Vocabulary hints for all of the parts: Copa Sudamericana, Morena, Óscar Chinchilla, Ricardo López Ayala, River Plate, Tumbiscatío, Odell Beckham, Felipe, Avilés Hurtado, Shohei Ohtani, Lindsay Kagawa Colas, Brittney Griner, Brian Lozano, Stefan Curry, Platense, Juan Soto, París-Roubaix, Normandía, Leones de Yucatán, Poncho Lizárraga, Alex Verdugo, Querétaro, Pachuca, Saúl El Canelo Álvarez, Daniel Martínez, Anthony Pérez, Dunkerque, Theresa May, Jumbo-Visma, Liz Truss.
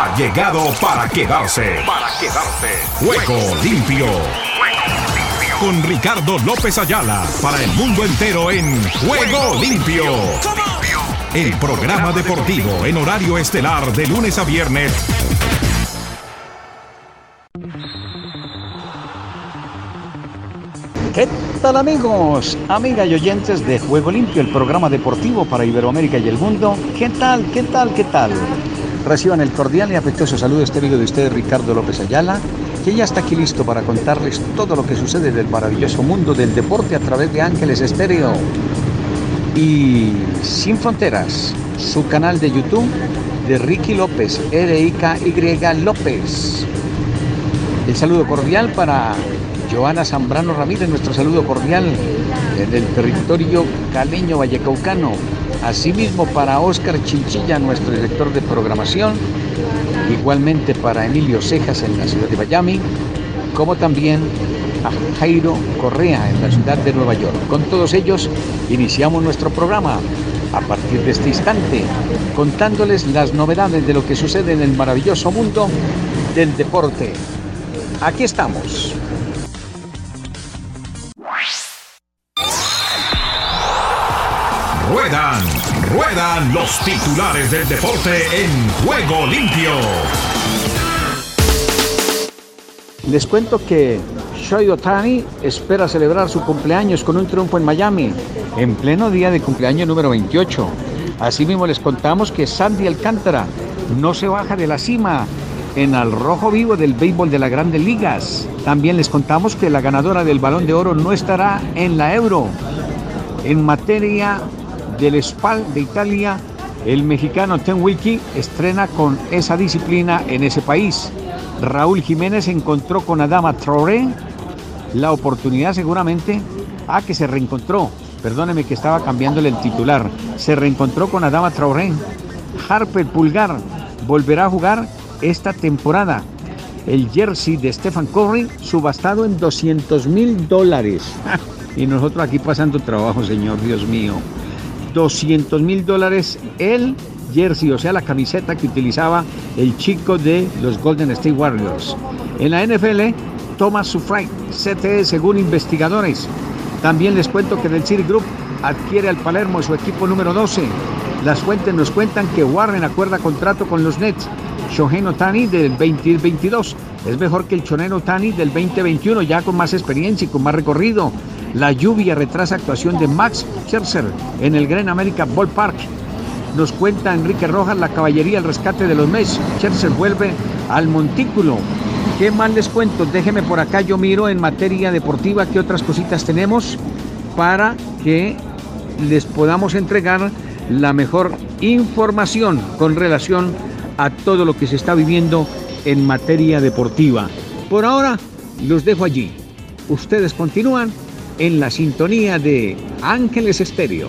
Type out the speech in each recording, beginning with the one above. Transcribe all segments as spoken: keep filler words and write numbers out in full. ha llegado para quedarse. Para quedarse. Juego limpio. Con Ricardo López Ayala para el mundo entero en Juego Limpio. El programa deportivo en horario estelar de lunes a viernes. ¿Qué tal, amigos, amigas y oyentes de Juego Limpio, el programa deportivo para Iberoamérica y el mundo? ¿Qué tal, qué tal, qué tal? Reciban el cordial y afectuoso saludo estéreo de ustedes, Ricardo López Ayala, que ya está aquí listo para contarles todo lo que sucede del maravilloso mundo del deporte a través de Ángeles Estéreo y Sin Fronteras, su canal de YouTube de Ricky López, R I K Y López. El saludo cordial para Joana Zambrano Ramírez, nuestro saludo cordial del territorio caleño vallecaucano. Asimismo para Óscar Chinchilla, nuestro director de programación, igualmente para Emilio Cejas en la ciudad de Miami, como también a Jairo Correa en la ciudad de Nueva York. Con todos ellos iniciamos nuestro programa a partir de este instante, contándoles las novedades de lo que sucede en el maravilloso mundo del deporte. Aquí estamos. Ruedan, ruedan los titulares del deporte en Juego Limpio. Les cuento que Shohei Ohtani espera celebrar su cumpleaños con un triunfo en Miami, en pleno día de cumpleaños número veintiocho. Asimismo les contamos que Sandy Alcántara no se baja de la cima en el rojo vivo del béisbol de las Grandes Ligas. También les contamos que la ganadora del Balón de Oro no estará en la Euro. En materia del S P A L de Italia, el mexicano Ten Wilkie estrena con esa disciplina en ese país. Raúl Jiménez encontró con Adama Traoré la oportunidad, seguramente, a que se reencontró, perdóneme que estaba cambiándole el titular, se reencontró con Adama Traoré. Harper Pulgar volverá a jugar esta temporada. El jersey de Stefan Curry subastado en doscientos mil dólares. Y nosotros aquí pasando trabajo, señor, Dios mío. doscientos mil dólares el jersey, o sea, la camiseta que utilizaba el chico de los Golden State Warriors. En la N F L, Thomas Sufray, C T E según investigadores. También les cuento que del City Group adquiere al Palermo, su equipo número doce. Las fuentes nos cuentan que Warren acuerda contrato con los Nets. Shohei Ohtani del veinte veintidós es mejor que el Shohei Ohtani del veinte veintiuno, ya con más experiencia y con más recorrido. La lluvia retrasa actuación de Max Scherzer en el Great American Ballpark. Nos cuenta Enrique Rojas, la caballería al rescate de los Mets. Scherzer vuelve al montículo. ¿Qué más les cuento? Déjeme por acá, yo miro en materia deportiva qué otras cositas tenemos para que les podamos entregar la mejor información con relación a todo lo que se está viviendo en materia deportiva. Por ahora, los dejo allí. Ustedes continúan en la sintonía de Ángeles Estéreo,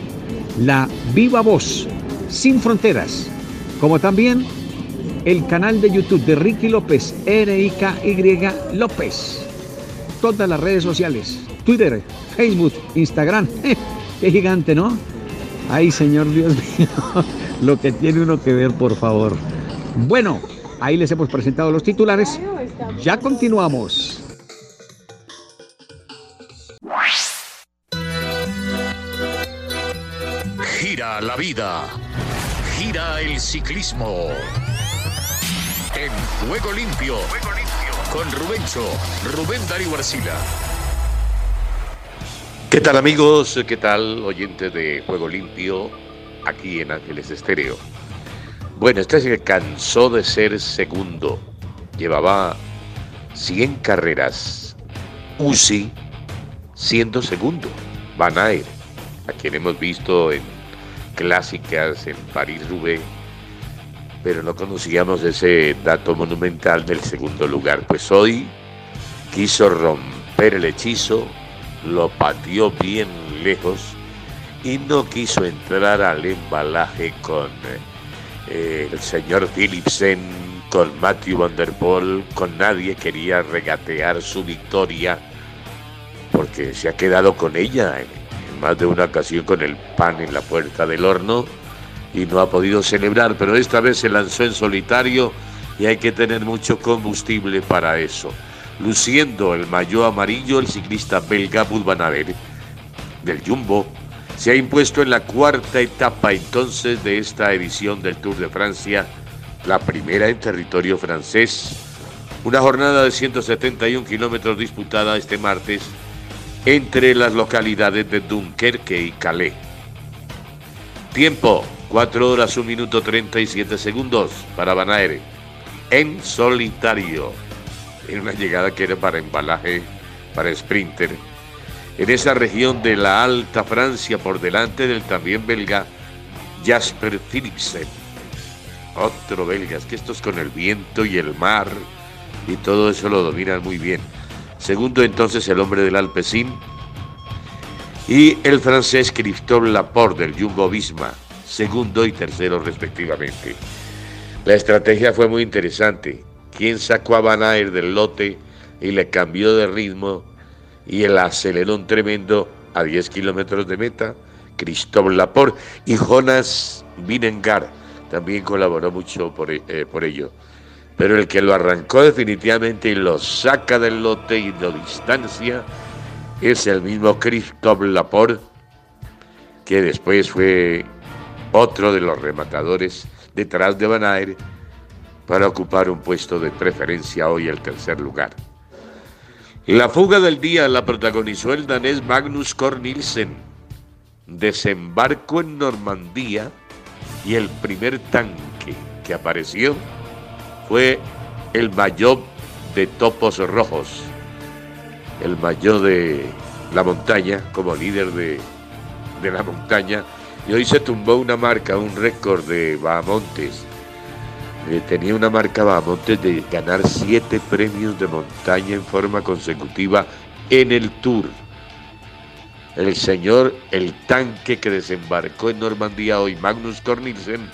la viva voz, sin fronteras, como también el canal de YouTube de Ricky López, R I K Y López. Todas las redes sociales, Twitter, Facebook, Instagram. ¡Qué gigante!, ¿no? Ay, señor, Dios mío, lo que tiene uno que ver, por favor. Bueno, ahí les hemos presentado los titulares. Ya continuamos. Gira la vida, gira el ciclismo. En Juego Limpio, Juego Limpio, con Rubencho, Rubén Darío Arcila. ¿Qué tal, amigos? ¿Qué tal, oyentes de Juego Limpio? Aquí en Ángeles Estéreo. Bueno, este se cansó de ser segundo. Llevaba cien carreras U C I siendo segundo. Van Aert, a quien hemos visto en clásicas en París-Roubaix, pero no conocíamos ese dato monumental del segundo lugar. Pues hoy quiso romper el hechizo, lo pateó bien lejos y no quiso entrar al embalaje con eh, el señor Philipsen, con Matthew Van der Poel, con nadie. Quería regatear su victoria porque se ha quedado con ella en más de una ocasión, con el pan en la puerta del horno, y no ha podido celebrar, pero esta vez se lanzó en solitario y hay que tener mucho combustible para eso. Luciendo el maillot amarillo, el ciclista belga Van Aert del Jumbo se ha impuesto en la cuarta etapa entonces de esta edición del Tour de Francia, la primera en territorio francés. Una jornada de ciento setenta y un kilómetros disputada este martes entre las localidades de Dunkerque y Calais. Tiempo, cuatro horas, un minuto treinta y siete segundos para Van Aert en solitario. En una llegada que era para embalaje, para sprinter. En esa región de la Alta Francia, por delante del también belga Jasper Philipsen. Otro belga, es que estos con el viento y el mar y todo eso lo dominan muy bien. Segundo entonces el hombre del Alpecin y el francés Christophe Laporte del Jumbo-Visma, segundo y tercero respectivamente. La estrategia fue muy interesante. Quien sacó a Van Aert del lote y le cambió de ritmo y el acelerón tremendo a diez kilómetros de meta, Christophe Laporte, y Jonas Vingegaard también colaboró mucho por, eh, por ello. Pero el que lo arrancó definitivamente y lo saca del lote y lo distancia es el mismo Christophe Laporte, que después fue otro de los rematadores detrás de Van Aert para ocupar un puesto de preferencia hoy el tercer lugar. La fuga del día la protagonizó el danés Magnus Cornelsen. Desembarco en Normandía y el primer tanque que apareció fue el maillot de topos rojos, el maillot de la montaña como líder de, de la montaña. Y hoy se tumbó una marca, un récord de Bahamontes. Tenía una marca Bahamontes de ganar siete premios de montaña en forma consecutiva en el Tour. El señor, el tanque que desembarcó en Normandía hoy, Magnus Cornelsen,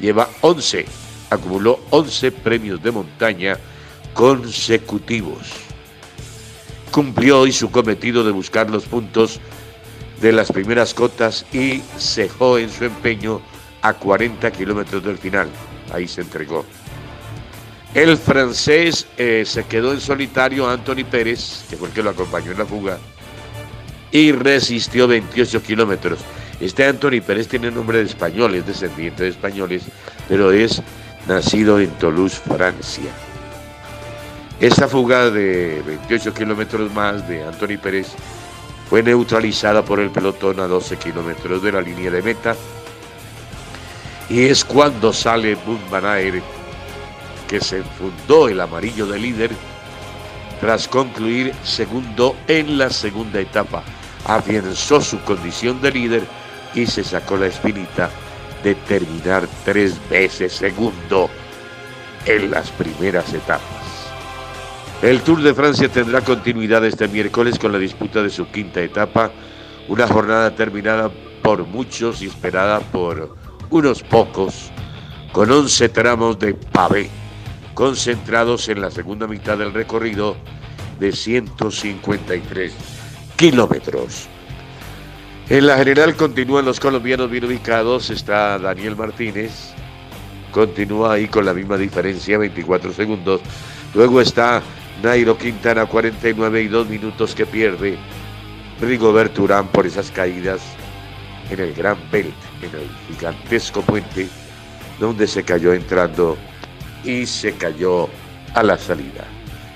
lleva once, acumuló once premios de montaña consecutivos. Cumplió hoy su cometido de buscar los puntos de las primeras cotas y cejó en su empeño a cuarenta kilómetros del final. Ahí se entregó. El francés eh, se quedó en solitario, Anthony Pérez, que fue el que lo acompañó en la fuga, y resistió veintiocho kilómetros. Este Anthony Pérez tiene nombre de español, es descendiente de españoles, pero es nacido en Toulouse, Francia. Esta fuga de veintiocho kilómetros más de Anthony Pérez fue neutralizada por el pelotón a doce kilómetros de la línea de meta. Y es cuando sale Van Aert, que se enfundó el amarillo de líder tras concluir segundo en la segunda etapa. Afianzó su condición de líder y se sacó la espinita de terminar tres veces segundo en las primeras etapas. El Tour de Francia tendrá continuidad este miércoles con la disputa de su quinta etapa, una jornada terminada por muchos y esperada por unos pocos, con once tramos de pavé, concentrados en la segunda mitad del recorrido de ciento cincuenta y tres kilómetros. En la general continúan los colombianos bien ubicados, está Daniel Martínez, continúa ahí con la misma diferencia, veinticuatro segundos, luego está Nairo Quintana, cuarenta y nueve y dos minutos que pierde Rigobert Urán por esas caídas en el Gran Belt, en el gigantesco puente donde se cayó entrando y se cayó a la salida.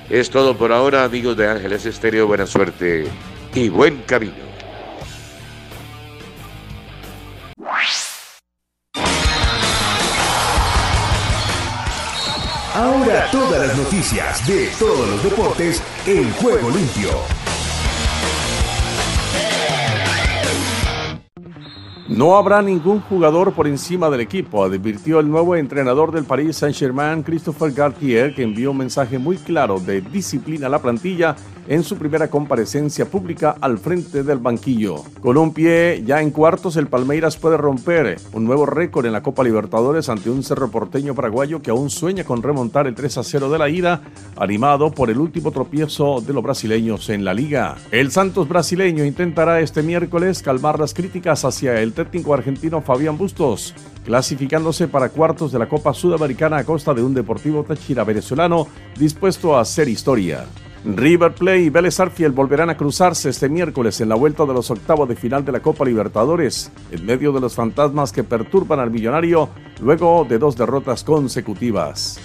Es todo por ahora, amigos de Ángeles Estéreo, buena suerte y buen camino. Ahora todas las noticias de todos los deportes en Juego Limpio. No habrá ningún jugador por encima del equipo, advirtió el nuevo entrenador del Paris Saint-Germain, Christophe Galtier, que envió un mensaje muy claro de disciplina a la plantilla en su primera comparecencia pública al frente del banquillo. Con un pie ya en cuartos, el Palmeiras puede romper un nuevo récord en la Copa Libertadores ante un Cerro Porteño paraguayo que aún sueña con remontar el tres a cero de la ida, animado por el último tropiezo de los brasileños en la liga. El Santos brasileño intentará este miércoles calmar las críticas hacia el técnico argentino Fabián Bustos, clasificándose para cuartos de la Copa Sudamericana a costa de un Deportivo Táchira venezolano dispuesto a hacer historia. River Plate y Vélez Sarsfield volverán a cruzarse este miércoles en la vuelta de los octavos de final de la Copa Libertadores, en medio de los fantasmas que perturban al millonario luego de dos derrotas consecutivas.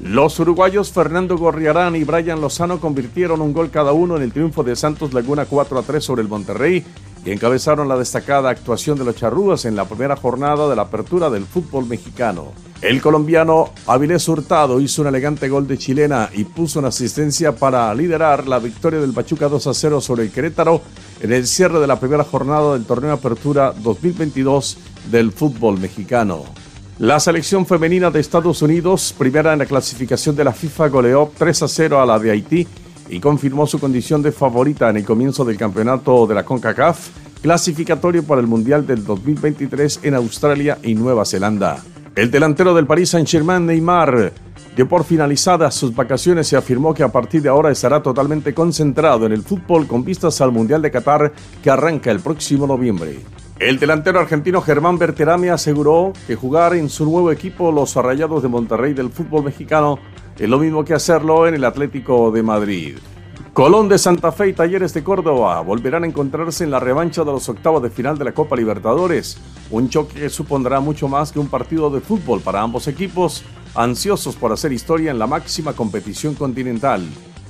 Los uruguayos Fernando Gorriarán y Brian Lozano convirtieron un gol cada uno en el triunfo de Santos Laguna cuatro a tres sobre el Monterrey y encabezaron la destacada actuación de los charrúas en la primera jornada de la apertura del fútbol mexicano. El colombiano Avilés Hurtado hizo un elegante gol de chilena y puso una asistencia para liderar la victoria del Pachuca dos a cero sobre el Querétaro en el cierre de la primera jornada del torneo Apertura dos mil veintidós del fútbol mexicano. La selección femenina de Estados Unidos, primera en la clasificación de la FIFA, goleó tres a cero a la de Haití y confirmó su condición de favorita en el comienzo del campeonato de la CONCACAF, clasificatorio para el Mundial del dos mil veintitrés en Australia y Nueva Zelanda. El delantero del Paris Saint-Germain, Neymar, dio por finalizadas sus vacaciones y afirmó que a partir de ahora estará totalmente concentrado en el fútbol con vistas al Mundial de Qatar, que arranca el próximo noviembre. El delantero argentino Germán Berterame aseguró que jugar en su nuevo equipo, los Rayados de Monterrey del fútbol mexicano, es lo mismo que hacerlo en el Atlético de Madrid. Colón de Santa Fe y Talleres de Córdoba volverán a encontrarse en la revancha de los octavos de final de la Copa Libertadores, un choque que supondrá mucho más que un partido de fútbol para ambos equipos, ansiosos por hacer historia en la máxima competición continental.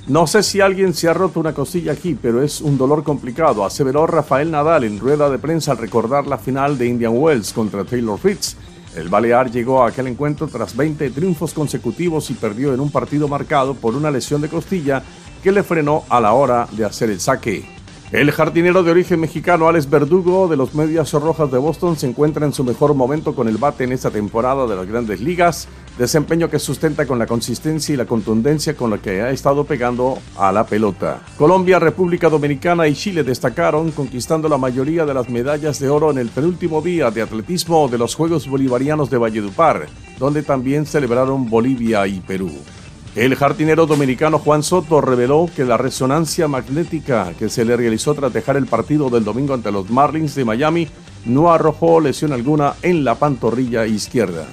No sé si alguien se ha roto una costilla aquí, pero es un dolor complicado, aseveró Rafael Nadal en rueda de prensa al recordar la final de Indian Wells contra Taylor Fritz. El balear llegó a aquel encuentro tras veinte triunfos consecutivos y perdió en un partido marcado por una lesión de costilla que le frenó a la hora de hacer el saque. El jardinero de origen mexicano Alex Verdugo de los Medias Rojas de Boston se encuentra en su mejor momento con el bate en esta temporada de las Grandes Ligas, desempeño que sustenta con la consistencia y la contundencia con la que ha estado pegando a la pelota. Colombia, República Dominicana y Chile destacaron conquistando la mayoría de las medallas de oro en el penúltimo día de atletismo de los Juegos Bolivarianos de Valledupar, donde también celebraron Bolivia y Perú. El jardinero dominicano Juan Soto reveló que la resonancia magnética que se le realizó tras dejar el partido del domingo ante los Marlins de Miami no arrojó lesión alguna en la pantorrilla izquierda.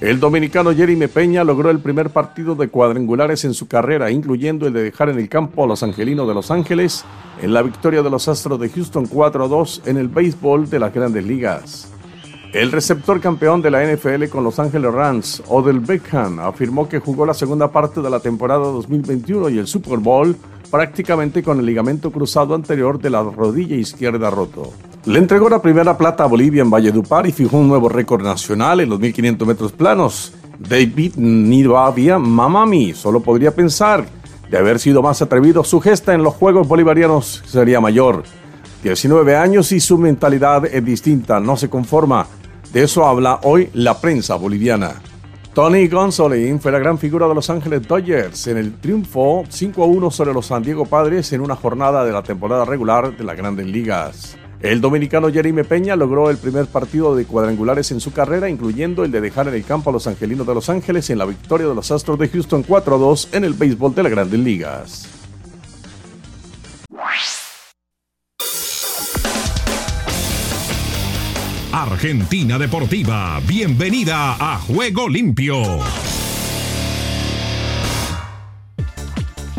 El dominicano Jeremy Peña logró el primer partido de cuadrangulares en su carrera, incluyendo el de dejar en el campo a los angelinos de Los Ángeles en la victoria de los Astros de Houston cuatro a dos en el béisbol de las Grandes Ligas. El receptor campeón de la N F L con Los Angeles Rams, Odell Beckham, afirmó que jugó la segunda parte de la temporada dos mil veintiuno y el Super Bowl prácticamente con el ligamento cruzado anterior de la rodilla izquierda roto. Le entregó la primera plata a Bolivia en Valledupar y fijó un nuevo récord nacional en los mil quinientos metros planos. David Nibavia Mamami solo podría pensar de haber sido más atrevido, su gesta en los Juegos Bolivarianos sería mayor. diecinueve años y su mentalidad es distinta, no se conforma. De eso habla hoy la prensa boliviana. Tony Gonsolin fue la gran figura de Los Ángeles Dodgers en el triunfo cinco a uno sobre los San Diego Padres en una jornada de la temporada regular de las Grandes Ligas. El dominicano Jeremy Peña logró el primer partido de cuadrangulares en su carrera, incluyendo el de dejar en el campo a los angelinos de Los Ángeles en la victoria de los Astros de Houston cuatro a dos en el béisbol de las Grandes Ligas. Argentina Deportiva, bienvenida a Juego Limpio.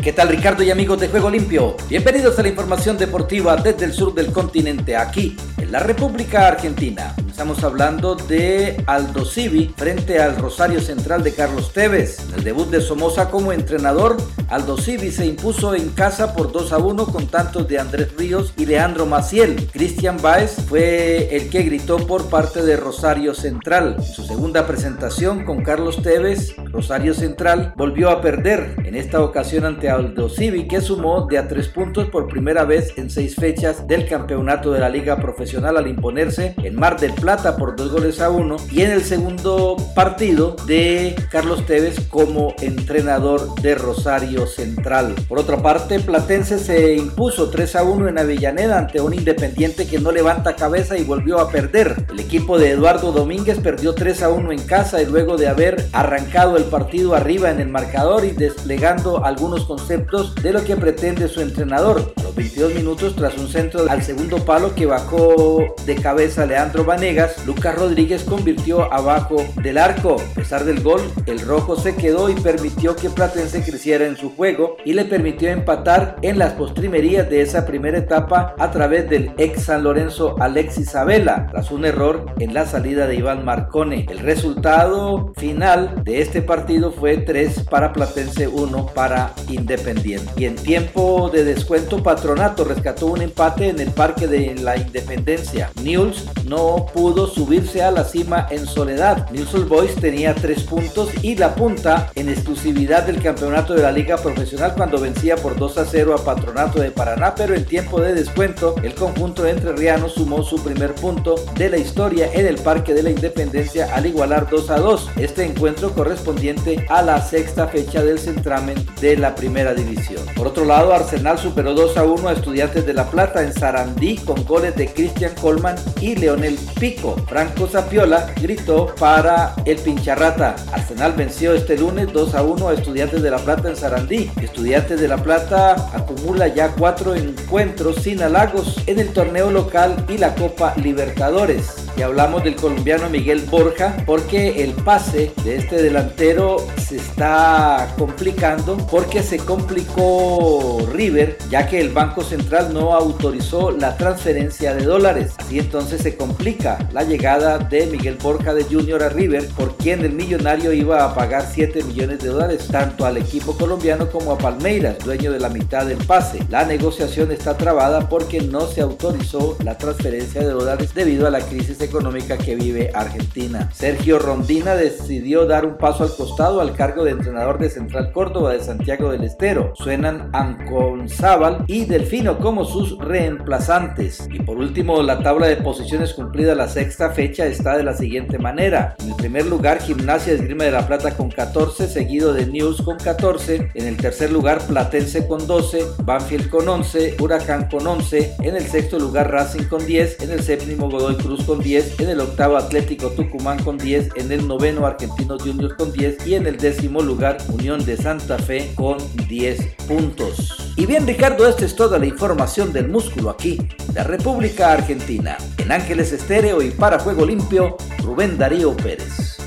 ¿Qué tal, Ricardo y amigos de Juego Limpio? Bienvenidos a la información deportiva desde el sur del continente, aquí en la República Argentina. Estamos hablando de Aldo Civi frente al Rosario Central de Carlos Tevez. En el debut de Somoza como entrenador, Aldo Civi se impuso en casa por dos a uno con tantos de Andrés Ríos y Leandro Maciel. Cristian Báez fue el que gritó por parte de Rosario Central. En su segunda presentación con Carlos Tevez, Rosario Central volvió a perder, en esta ocasión ante Aldo Civi, que sumó de a tres puntos por primera vez en seis fechas del campeonato de la Liga Profesional al imponerse en Mar del Plata por dos goles a uno. Y en el segundo partido de Carlos Tevez como entrenador de Rosario Central. Por otra parte, Platense se impuso tres a uno en Avellaneda ante un Independiente que no levanta cabeza y volvió a perder. El equipo de Eduardo Domínguez perdió tres a uno en casa y luego de haber arrancado el partido arriba en el marcador y desplegando algunos conceptos de lo que pretende su entrenador. A los veintidós minutos, tras un centro al segundo palo que bajó de cabeza Leandro Vanegas, Lucas Rodríguez convirtió abajo del arco. A pesar del gol, el rojo se quedó y permitió que Platense creciera en su juego y le permitió empatar en las postrimerías de esa primera etapa a través del ex San Lorenzo Alexis Abela, tras un error en la salida de Iván Marcone. El resultado final de este partido fue tres para Platense, uno para Independiente. Y en tiempo de descuento, Patronato rescató un empate en el Parque de la Independencia. Newell's no pudo subirse a la cima en soledad. Newell's Old Boys tenía tres puntos y la punta en exclusividad del campeonato de la Liga Profesional cuando vencía por dos a cero a Patronato de Paraná, pero en tiempo de descuento el conjunto entrerriano sumó su primer punto de la historia en el Parque de la Independencia al igualar dos a dos este encuentro correspondiente a la sexta fecha del certamen de la Primera División. Por otro lado, Arsenal superó dos a uno a Estudiantes de La Plata en Sarandí con goles de Cristian Coleman y Leonel Pico. Franco Zapiola gritó para el Pincharrata. Arsenal venció este lunes dos a uno a Estudiantes de La Plata en Sarandí. Estudiantes de La Plata acumula ya cuatro encuentros sin halagos en el torneo local y la Copa Libertadores. Y hablamos del colombiano Miguel Borja porque el pase de este delantero se está complicando porque se complicó River, ya que el Banco Central no autorizó la transferencia de dólares. Así entonces se complica la llegada de Miguel Borja de Junior a River, por quien el millonario iba a pagar siete millones de dólares tanto al equipo colombiano como a Palmeiras, dueño de la mitad del pase. La negociación está trabada porque no se autorizó la transferencia de dólares debido a la crisis económica que vive Argentina. Sergio Rondina decidió dar un paso al costado al cargo de entrenador de Central Córdoba de Santiago del Estero. Suenan Anconzábal y Delfino como sus reemplazantes. Y por último, la tabla de posiciones cumplida la sexta fecha está de la siguiente manera. En el primer lugar, Gimnasia Esgrima de la Plata con catorce, seguido de News con catorce. En el tercer lugar, Platense con doce, Banfield con once, Huracán con once. En el sexto lugar, Racing con diez. En el séptimo, Godoy Cruz con diez. En el octavo, Atlético Tucumán con diez. En el noveno, Argentinos Juniors con diez. Y en el décimo lugar, Unión de Santa Fe con diez puntos. Y bien, Ricardo, esta es toda la información del músculo aquí, la República Argentina. En Ángeles Estéreo y para Juego Limpio, Rubén Darío Pérez.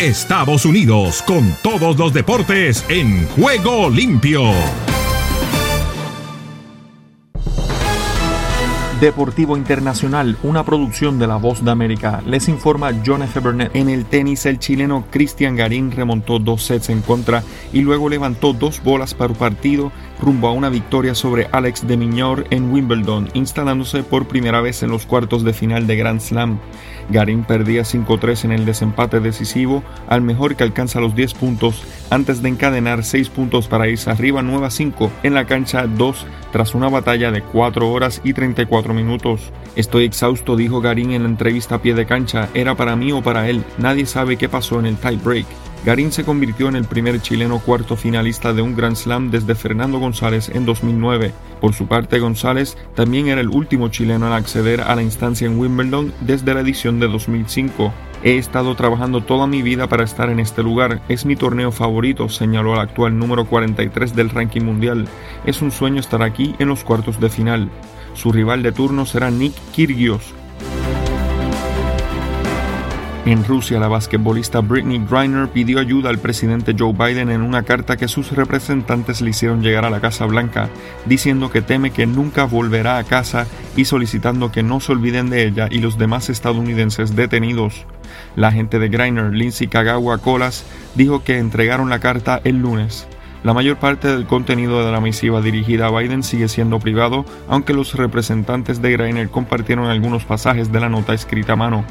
Estados Unidos con todos los deportes en Juego Limpio. Deportivo Internacional, una producción de La Voz de América, les informa John F. Burnett. En el tenis, el chileno Cristian Garín remontó dos sets en contra y luego levantó dos bolas para un partido rumbo a una victoria sobre Alex de Minaur en Wimbledon, instalándose por primera vez en los cuartos de final de Grand Slam. Garín perdía cinco tres en el desempate decisivo al mejor que alcanza los diez puntos antes de encadenar seis puntos para irse arriba nueve a cinco en la cancha dos tras una batalla de cuatro horas y treinta y cuatro minutos. Estoy exhausto, dijo Garín en la entrevista a pie de cancha, era para mí o para él, nadie sabe qué pasó en el tie break. Garín se convirtió en el primer chileno cuarto finalista de un Grand Slam desde Fernando González en dos mil nueve. Por su parte, González también era el último chileno en acceder a la instancia en Wimbledon desde la edición de dos mil cinco. He estado trabajando toda mi vida para estar en este lugar. Es mi torneo favorito, señaló al actual número cuarenta y tres del ranking mundial. Es un sueño estar aquí en los cuartos de final. Su rival de turno será Nick Kyrgios. En Rusia, la basquetbolista Brittney Griner pidió ayuda al presidente Joe Biden en una carta que sus representantes le hicieron llegar a la Casa Blanca, diciendo que teme que nunca volverá a casa y solicitando que no se olviden de ella y los demás estadounidenses detenidos. La agente de Griner, Lindsay Kagawa Colas, dijo que entregaron la carta el lunes. La mayor parte del contenido de la misiva dirigida a Biden sigue siendo privado, aunque los representantes de Griner compartieron algunos pasajes de la nota escrita a mano.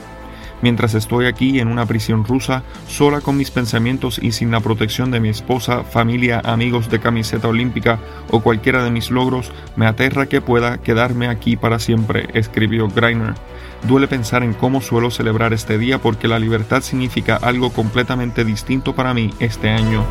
mientras estoy aquí en una prisión rusa, sola con mis pensamientos y sin la protección de mi esposa, familia, amigos de camiseta olímpica o cualquiera de mis logros, me aterra que pueda quedarme aquí para siempre, escribió Greiner. Duele pensar en cómo suelo celebrar este día porque la libertad significa algo completamente distinto para mí este año.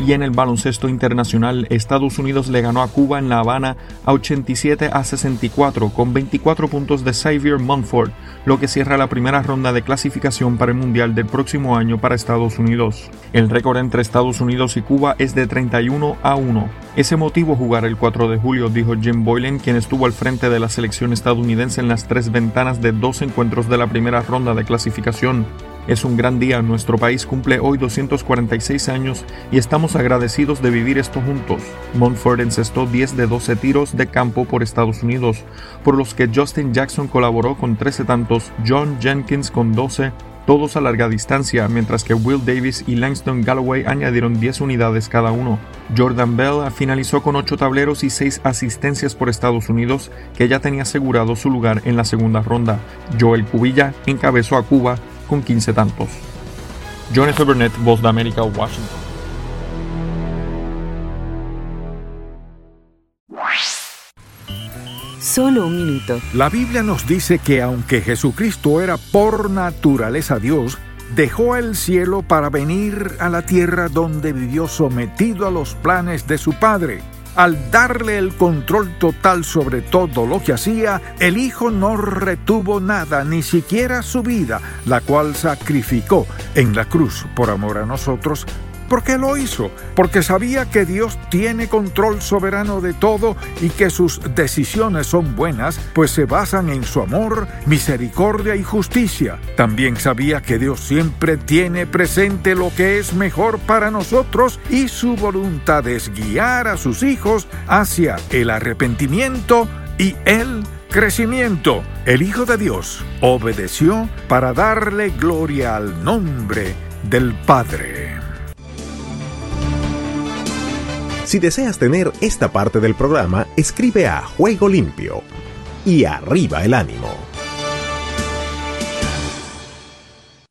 Y en el baloncesto internacional, Estados Unidos le ganó a Cuba en La Habana a ochenta y siete a sesenta y cuatro con veinticuatro puntos de Xavier Munford, lo que cierra la primera ronda de clasificación para el Mundial del próximo año para Estados Unidos. El récord entre Estados Unidos y Cuba es de treinta y uno a uno. Es emotivo jugar el cuatro de julio, dijo Jim Boylen, quien estuvo al frente de la selección estadounidense en las tres ventanas de dos encuentros de la primera ronda de clasificación. Es un gran día, nuestro país cumple hoy doscientos cuarenta y seis años y estamos agradecidos de vivir esto juntos. Munford encestó diez de doce tiros de campo por Estados Unidos, por los que Justin Jackson colaboró con trece tantos, John Jenkins con doce, todos a larga distancia, mientras que Will Davis y Langston Galloway añadieron diez unidades cada uno. Jordan Bell finalizó con ocho tableros y seis asistencias por Estados Unidos, que ya tenía asegurado su lugar en la segunda ronda. Joel Cubilla encabezó a Cuba con quince tantos. Jonathan Burnett, Voz de América, Washington. Solo un minuto. La Biblia nos dice que aunque Jesucristo era por naturaleza Dios, dejó el cielo para venir a la tierra donde vivió sometido a los planes de su Padre. Al darle el control total sobre todo lo que hacía, el Hijo no retuvo nada, ni siquiera su vida, la cual sacrificó en la cruz por amor a nosotros. ¿Por qué lo hizo? Porque sabía que Dios tiene control soberano de todo y que sus decisiones son buenas, pues se basan en su amor, misericordia y justicia. También sabía que Dios siempre tiene presente lo que es mejor para nosotros y su voluntad es guiar a sus hijos hacia el arrepentimiento y el crecimiento. El Hijo de Dios obedeció para darle gloria al nombre del Padre. Si deseas tener esta parte del programa, escribe a Juego Limpio. Y arriba el ánimo.